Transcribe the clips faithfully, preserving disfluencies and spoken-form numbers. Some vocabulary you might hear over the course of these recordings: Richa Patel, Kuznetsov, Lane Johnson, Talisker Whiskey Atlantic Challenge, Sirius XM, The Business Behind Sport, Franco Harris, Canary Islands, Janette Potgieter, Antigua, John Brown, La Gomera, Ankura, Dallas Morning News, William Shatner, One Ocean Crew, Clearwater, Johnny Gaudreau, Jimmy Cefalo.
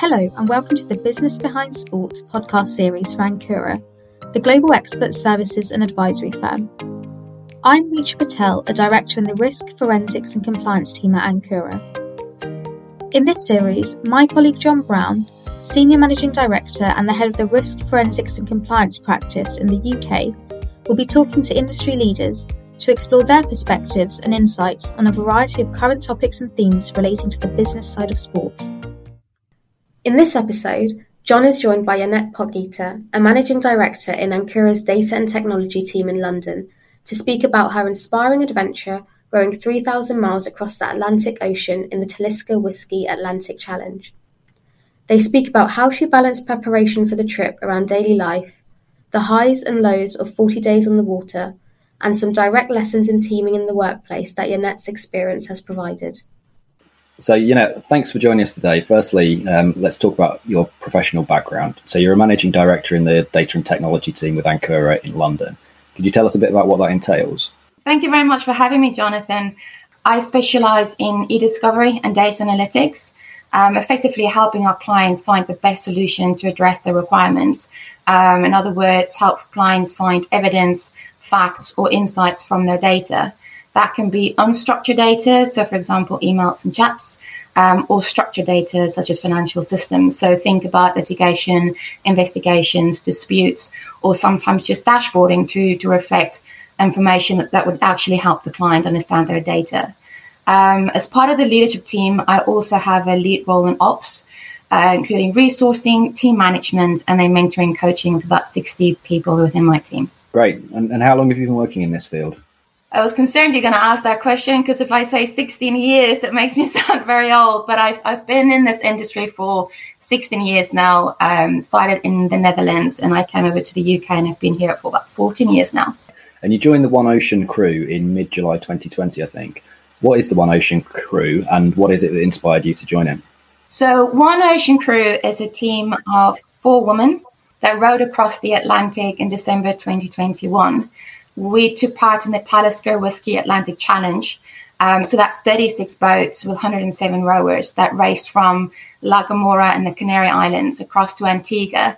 Hello and welcome to the Business Behind Sport podcast series for Ankura, the global expert services and advisory firm. I'm Richa Patel, a director in the Risk, Forensics and Compliance team at Ankura. In this series, my colleague John Brown, Senior Managing Director and the head of the Risk, Forensics and Compliance practice in the U K, will be talking to industry leaders to explore their perspectives and insights on a variety of current topics and themes relating to the business side of sport. In this episode, John is joined by Janette Potgieter, a Managing Director in Ankura's Data and Technology team in London, to speak about her inspiring adventure rowing three thousand miles across the Atlantic Ocean in the Talisker Whiskey Atlantic Challenge. They speak about how she balanced preparation for the trip around daily life, the highs and lows of forty days on the water, and some direct lessons in teaming in the workplace that Janette's experience has provided. So, you know, thanks for joining us today. Firstly, um, let's talk about your professional background. So you're a managing director in the data and technology team with Ankura in London. Could you tell us a bit about what that entails? Thank you very much for having me, Jonathan. I specialise in e-discovery and data analytics, um, effectively helping our clients find the best solution to address their requirements. Um, in other words, help clients find evidence, facts or insights from their data. That can be unstructured data, so for example, emails and chats, um, or structured data such as financial systems. So think about litigation, investigations, disputes, or sometimes just dashboarding to, to reflect information that, that would actually help the client understand their data. Um, as part of the leadership team, I also have a lead role in ops, uh, including resourcing, team management, and then mentoring coaching for about sixty people within my team. Great. And, and how long have you been working in this field? I was concerned you're going to ask that question because if I say sixteen years, that makes me sound very old. But I've I've been in this industry for sixteen years now, um, started in the Netherlands and I came over to the U K and I've been here for about fourteen years now. And you joined the One Ocean Crew in mid-July twenty twenty, I think. What is the One Ocean Crew and what is it that inspired you to join it? So One Ocean Crew is a team of four women that rowed across the Atlantic in December twenty twenty-one. We took part in the Talisker Whiskey Atlantic Challenge. Um, so that's thirty-six boats with one hundred seven rowers that raced from La Gomera and the Canary Islands across to Antigua.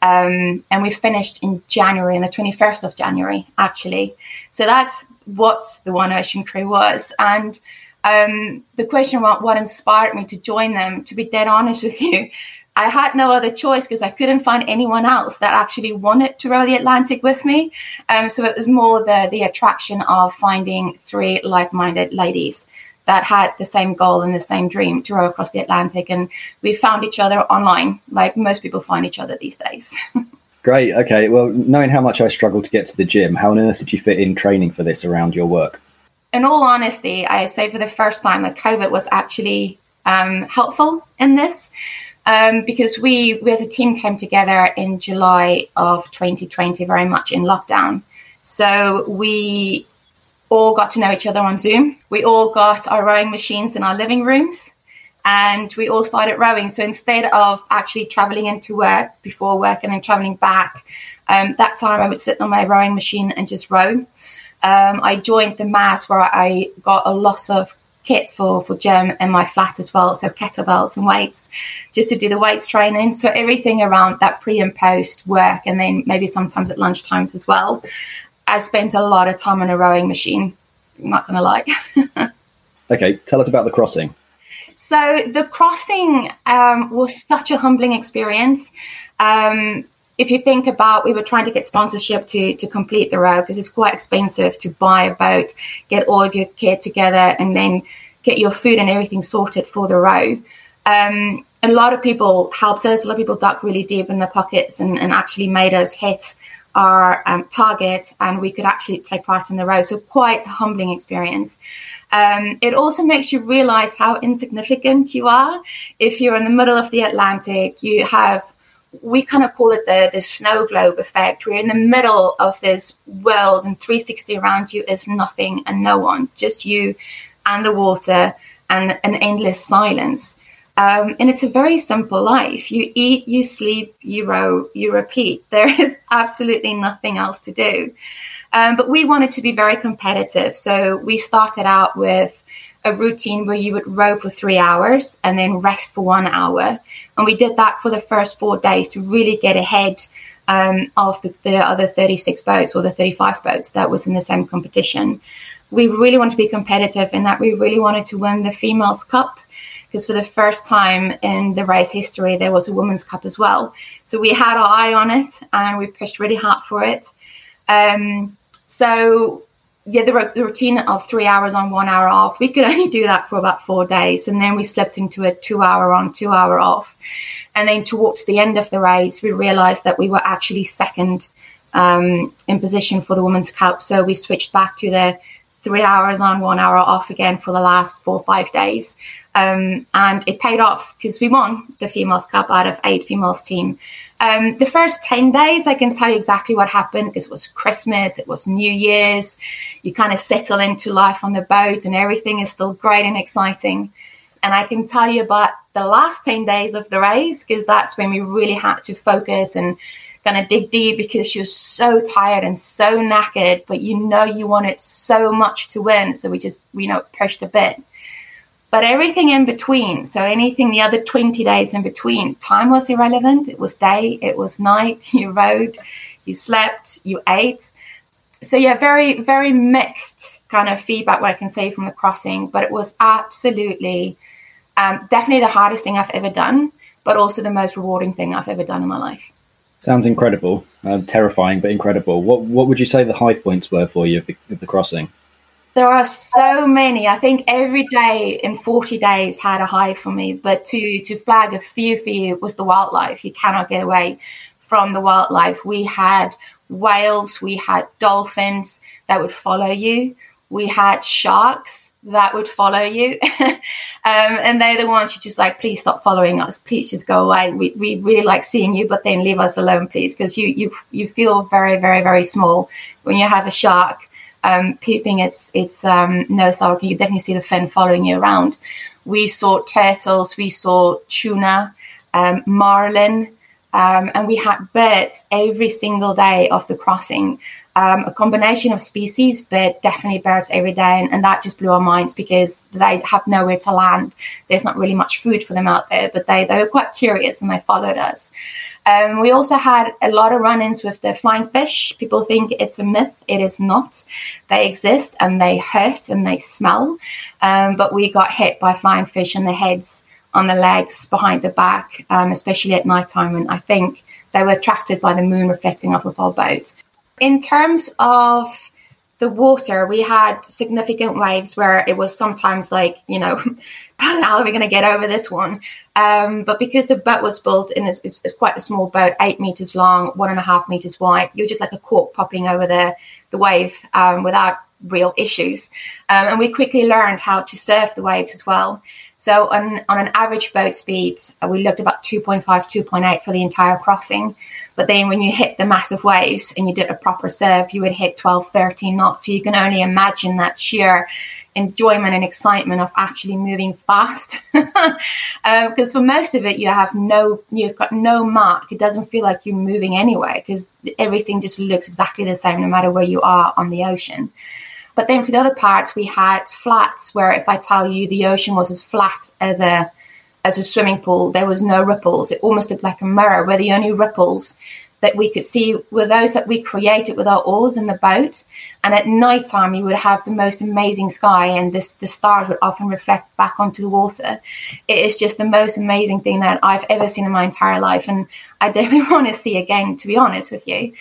Um, and we finished in January, on the twenty-first of January, actually. So that's what the One Ocean Crew was. And um, the question about what inspired me to join them, to be dead honest with you, I had no other choice because I couldn't find anyone else that actually wanted to row the Atlantic with me. Um, so it was more the, the attraction of finding three like-minded ladies that had the same goal and the same dream to row across the Atlantic. And we found each other online, like most people find each other these days. Great. Okay. Well, knowing how much I struggled to get to the gym, how on earth did you fit in training for this around your work? In all honesty, I say for the first time that COVID was actually um, helpful in this. Um, because we, we as a team came together in July of twenty twenty, very much in lockdown. So we all got to know each other on Zoom. We all got our rowing machines in our living rooms and we all started rowing. So instead of actually traveling into work before work and then traveling back, um, that time I would sit on my rowing machine and just row. Um, I joined the mass where I got a lot of kit for, for gym and my flat as well, so kettlebells and weights, just to do the weights training. So everything around that pre and post work, and then maybe sometimes at lunch times as well. I spent a lot of time on a rowing machine, I'm not going to lie. Okay, tell us about the crossing. So the crossing um, was such a humbling experience. Um, if you think about, we were trying to get sponsorship to, to complete the row because it's quite expensive to buy a boat, get all of your kit together and then get your food and everything sorted for the row. Um, a lot of people helped us. A lot of people dug really deep in their pockets and, and actually made us hit our um, target and we could actually take part in the row. So quite a humbling experience. Um, it also makes you realize how insignificant you are. If you're in the middle of the Atlantic, you have... we kind of call it the, the snow globe effect. We're in the middle of this world and three sixty around you is nothing and no one, just you and the water and an endless silence. Um, and it's a very simple life. You eat, you sleep, you row, you repeat. There is absolutely nothing else to do. Um, but we wanted to be very competitive. So we started out with a routine where you would row for three hours and then rest for one hour. And we did that for the first four days to really get ahead um, of the, the other thirty-six boats or the thirty-five boats that was in the same competition. We really wanted to be competitive in that we really wanted to win the Females Cup, because for the first time in the race history, there was a Women's Cup as well. So we had our eye on it and we pushed really hard for it. Um, so yeah, the, the routine of three hours on, one hour off, we could only do that for about four days. And then we slipped into a two hour on, two hour off. And then towards the end of the race, we realized that we were actually second um, in position for the Women's Cup. So we switched back to the three hours on, one hour off again for the last four or five days. Um, and it paid off because we won the Females Cup out of eight females team. Um, the first ten days, I can tell you exactly what happened, because it was Christmas, it was New Year's. You kind of settle into life on the boat and everything is still great and exciting. And I can tell you about the last ten days of the race, because that's when we really had to focus and kind of dig deep, because you're so tired and so knackered, but you know you wanted so much to win. So we just, you know, pushed a bit. But everything in between, so anything the other twenty days in between, time was irrelevant. It was day, it was night, you rode, you slept, you ate. So yeah, very, very mixed kind of feedback, what I can say from the crossing. But it was absolutely, um, definitely the hardest thing I've ever done, but also the most rewarding thing I've ever done in my life. Sounds incredible, um, terrifying, but incredible. What what would you say the high points were for you of the, of the crossing? There are so many. I think every day in forty days had a high for me. But to to flag a few for you was the wildlife. You cannot get away from the wildlife. We had whales, we had dolphins that would follow you. We had sharks that would follow you. um, and they're the ones you just like, please stop following us. Please just go away. We we really like seeing you, but then leave us alone, please. Because you, you, you feel very, very, very small when you have a shark um, peeping its, its um, nose out. You definitely see the fin following you around. We saw turtles. We saw tuna, um, marlin. Um, and we had birds every single day of the crossing. Um, a combination of species, but definitely birds every day. And, and that just blew our minds, because they have nowhere to land. There's not really much food for them out there, but they, they were quite curious and they followed us. Um, we also had a lot of run-ins with the flying fish. People think it's a myth. It is not. They exist and they hurt and they smell. Um, but we got hit by flying fish on the heads, on the legs, behind the back, um, especially at nighttime. And I think they were attracted by the moon reflecting off of our boat. In terms of the water, we had significant waves where it was sometimes like, you know, how are we going to get over this one? Um, but because the boat was built in, it's, it's quite a small boat, eight meters long, one and a half meters wide, you're just like a cork popping over the, the wave um, without real issues. Um, and we quickly learned how to surf the waves as well. So on, on an average boat speed, we looked about two point five, two point eight for the entire crossing. But then when you hit the massive waves and you did a proper surf, you would hit twelve, thirteen knots. So you can only imagine that sheer enjoyment and excitement of actually moving fast. Because um, for most of it, you have no, you've got no mark. It doesn't feel like you're moving anyway, because everything just looks exactly the same no matter where you are on the ocean. But then for the other parts, we had flats where if I tell you the ocean was as flat as a as a swimming pool, there was no ripples. It almost looked like a mirror, where the only ripples that we could see were those that we created with our oars in the boat. And at night time, you would have the most amazing sky, and this, the stars would often reflect back onto the water. It is just the most amazing thing that I've ever seen in my entire life. And I definitely want to see again, to be honest with you.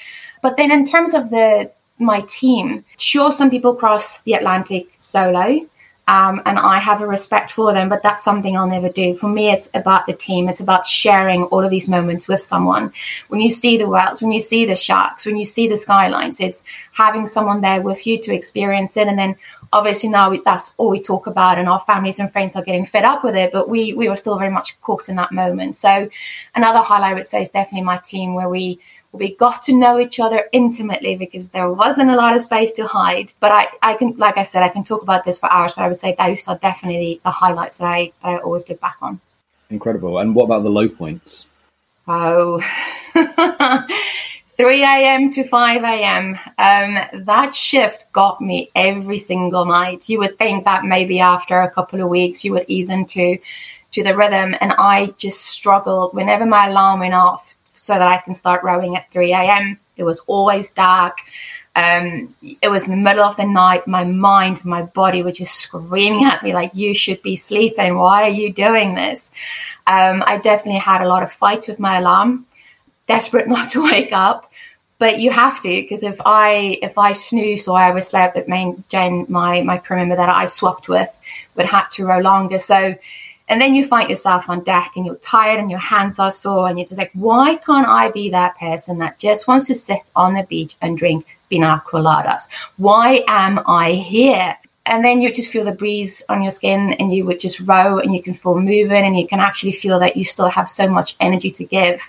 But then in terms of the my team, sure, some people cross the Atlantic solo, um, and I have a respect for them, but that's something I'll never do. For me, it's about the team. It's about sharing all of these moments with someone. When you see the whales, when you see the sharks, when you see the skylines, it's having someone there with you to experience it. And then obviously now we, that's all we talk about, and our families and friends are getting fed up with it, but we we were still very much caught in that moment. So another highlight I would say is definitely my team, where we We got to know each other intimately, because there wasn't a lot of space to hide. But I, I can, like I said, I can talk about this for hours, but I would say those are definitely the highlights that I, that I always look back on. Incredible. And what about the low points? Oh, three a.m. to five a.m. Um, that shift got me every single night. You would think that maybe after a couple of weeks you would ease into to the rhythm, and I just struggled. Whenever my alarm went off so that I can start rowing at three a.m., it was always dark. Um, it was in the middle of the night. My mind, my body were just screaming at me like, you should be sleeping. Why are you doing this? Um, I definitely had a lot of fights with my alarm, desperate not to wake up. But you have to, because if I if I snoozed or I overslept, it meant Jen, my, my crew member that I swapped with, would have to row longer. So, and then you find yourself on deck and you're tired and your hands are sore and you're just like, why can't I be that person that just wants to sit on the beach and drink pina coladas? Why am I here? And then you just feel the breeze on your skin and you would just row and you can feel moving and you can actually feel that you still have so much energy to give.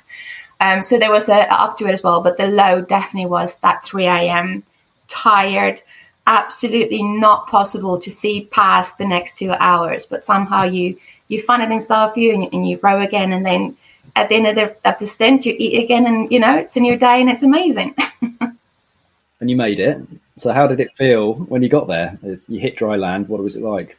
Um, so there was a, a up to it as well, but the low definitely was that three a.m. tired, absolutely not possible to see past the next two hours, but somehow you you find it inside of you and, and you row again, and then at the end of the, of the stint you eat again, and you know it's a new day and it's amazing. And you made it. So how did it feel when you got there? You hit dry land. What was it like?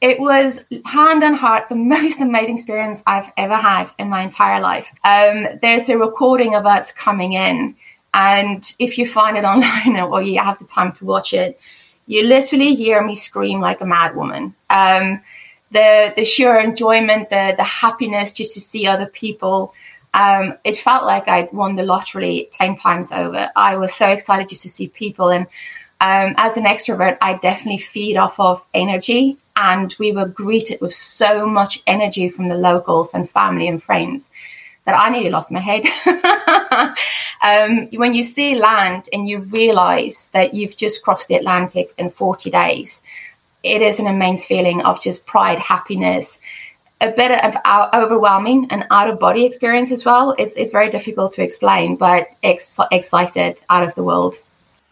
It was, hand on heart, the most amazing experience I've ever had in my entire life. Um, there's a recording of us coming in, and if you find it online or you have the time to watch it, you literally hear me scream like a mad woman. Um, the the sheer enjoyment, the the happiness just to see other people. Um, it felt like I'd won the lottery ten times over. I was so excited just to see people. And um, as an extrovert, I definitely feed off of energy. And we were greeted with so much energy from the locals and family and friends that I nearly lost my head. um, when you see land and you realize that you've just crossed the Atlantic in forty days, it is an immense feeling of just pride, happiness, a bit of overwhelming and out-of-body experience as well. It's it's very difficult to explain, but ex- excited, out of the world.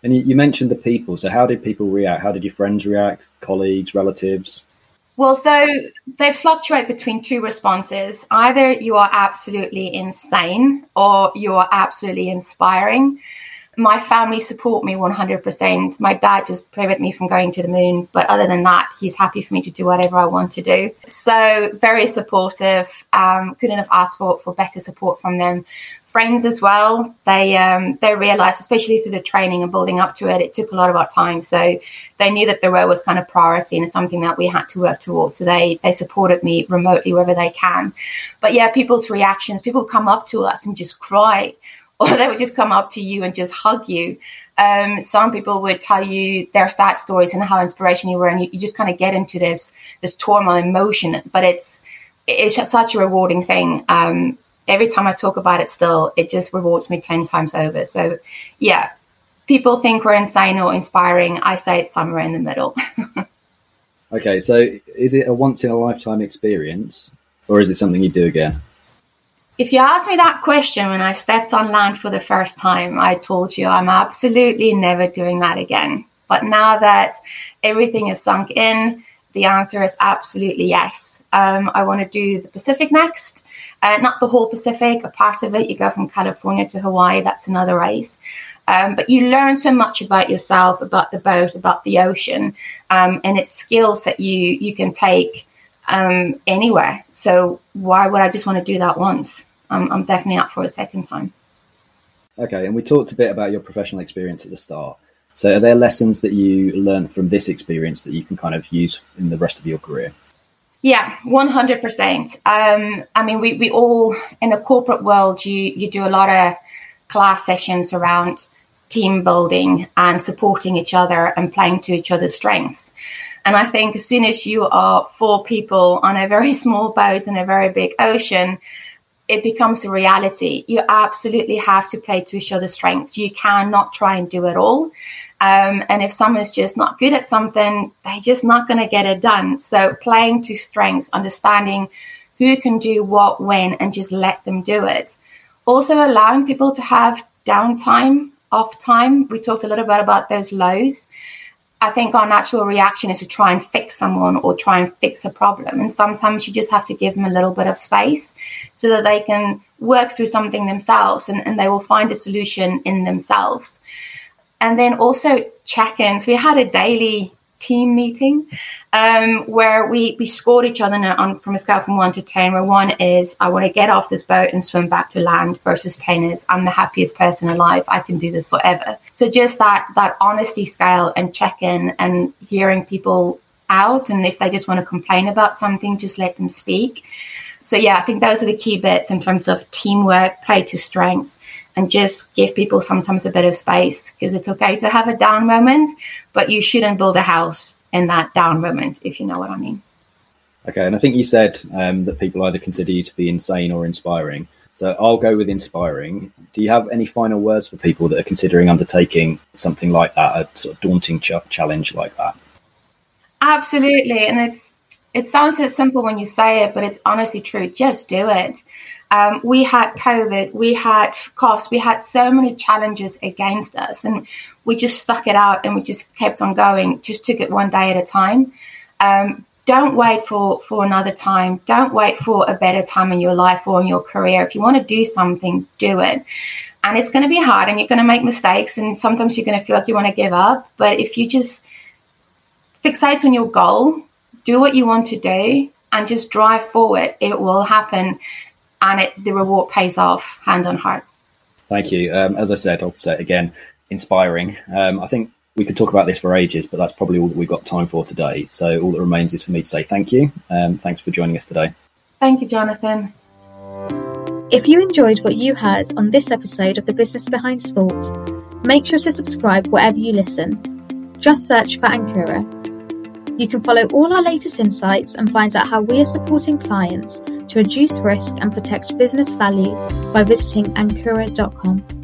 And you, you mentioned the people. So how did people react? How did your friends react, colleagues, relatives? Well, so they fluctuate between two responses. Either you are absolutely insane or you are absolutely inspiring. My family support me one hundred percent. My dad just prevented me from going to the moon. But other than that, he's happy for me to do whatever I want to do. So very supportive. Um, couldn't have asked for, for better support from them. Friends as well. They um, they realised, especially through the training and building up to it, it took a lot of our time. So they knew that the row was kind of priority and something that we had to work towards. So they, they supported me remotely wherever they can. But yeah, people's reactions, people come up to us and just cry. Or they would just come up to you and just hug you. Um, some people would tell you their sad stories and how inspirational you were, and you, you just kind of get into this this turmoil emotion. But it's it's just such a rewarding thing. Um, every time I talk about it, still it just rewards me ten times over. So, yeah, people think we're insane or inspiring. I say it's somewhere in the middle. Okay, so is it a once in a lifetime experience, or is it something you do again? If you asked me that question when I stepped on land for the first time, I told you I'm absolutely never doing that again. But now that everything is sunk in, the answer is absolutely yes. Um, I want to do the Pacific next. Uh, not the whole Pacific, a part of it. You go from California to Hawaii. That's another race. Um, but you learn so much about yourself, about the boat, about the ocean, um, and it's skills that you, you can take um, anywhere. So why would I just want to do that once? I'm, I'm definitely up for a second time. Okay, and we talked a bit about your professional experience at the start. So are there lessons that you learned from this experience that you can kind of use in the rest of your career? Yeah, one hundred percent. Um, I mean, we, we all, in the corporate world, you, you do a lot of class sessions around team building and supporting each other and playing to each other's strengths. And I think as soon as you are four people on a very small boat in a very big ocean, it becomes a reality. You absolutely have to play to each other's strengths. You cannot try and do it all. Um, and if someone's just not good at something, they're just not going to get it done. So playing to strengths, understanding who can do what, when, and just let them do it. Also allowing people to have downtime, off time. We talked a little bit about those lows. I think our natural reaction is to try and fix someone or try and fix a problem. And sometimes you just have to give them a little bit of space so that they can work through something themselves, and, and they will find a solution in themselves. And then also check-ins. We had a daily team meeting um, where we, we scored each other on from a scale from one to ten, where one is, I want to get off this boat and swim back to land, versus ten is, I'm the happiest person alive. I can do this forever. So just that that honesty scale and check-in and hearing people out, and if they just want to complain about something, just let them speak. So yeah, I think those are the key bits in terms of teamwork, play to strengths, and just give people sometimes a bit of space, because it's okay to have a down moment, but you shouldn't build a house in that down moment, if you know what I mean. Okay, and I think you said um, that people either consider you to be insane or inspiring. So I'll go with inspiring. Do you have any final words for people that are considering undertaking something like that, a sort of daunting ch- challenge like that? Absolutely, and it's it sounds so simple when you say it, but it's honestly true. Just do it. Um, we had COVID, we had costs, we had so many challenges against us, and we just stuck it out and we just kept on going, just took it one day at a time. Um, don't wait for, for another time. Don't wait for a better time in your life or in your career. If you want to do something, do it. And it's going to be hard, and you're going to make mistakes, and sometimes you're going to feel like you want to give up. But if you just fixate on your goal, do what you want to do, and just drive forward, it will happen. And it, the reward pays off hand on heart. Thank you. Um, as I said, I'll say it again, inspiring. Um, I think we could talk about this for ages, but that's probably all that we've got time for today. So all that remains is for me to say thank you. Um, thanks for joining us today. Thank you, Jonathan. If you enjoyed what you heard on this episode of The Business Behind Sport, make sure to subscribe wherever you listen. Just search for Ankura. You can follow all our latest insights and find out how we are supporting clients to reduce risk and protect business value by visiting ankura dot com.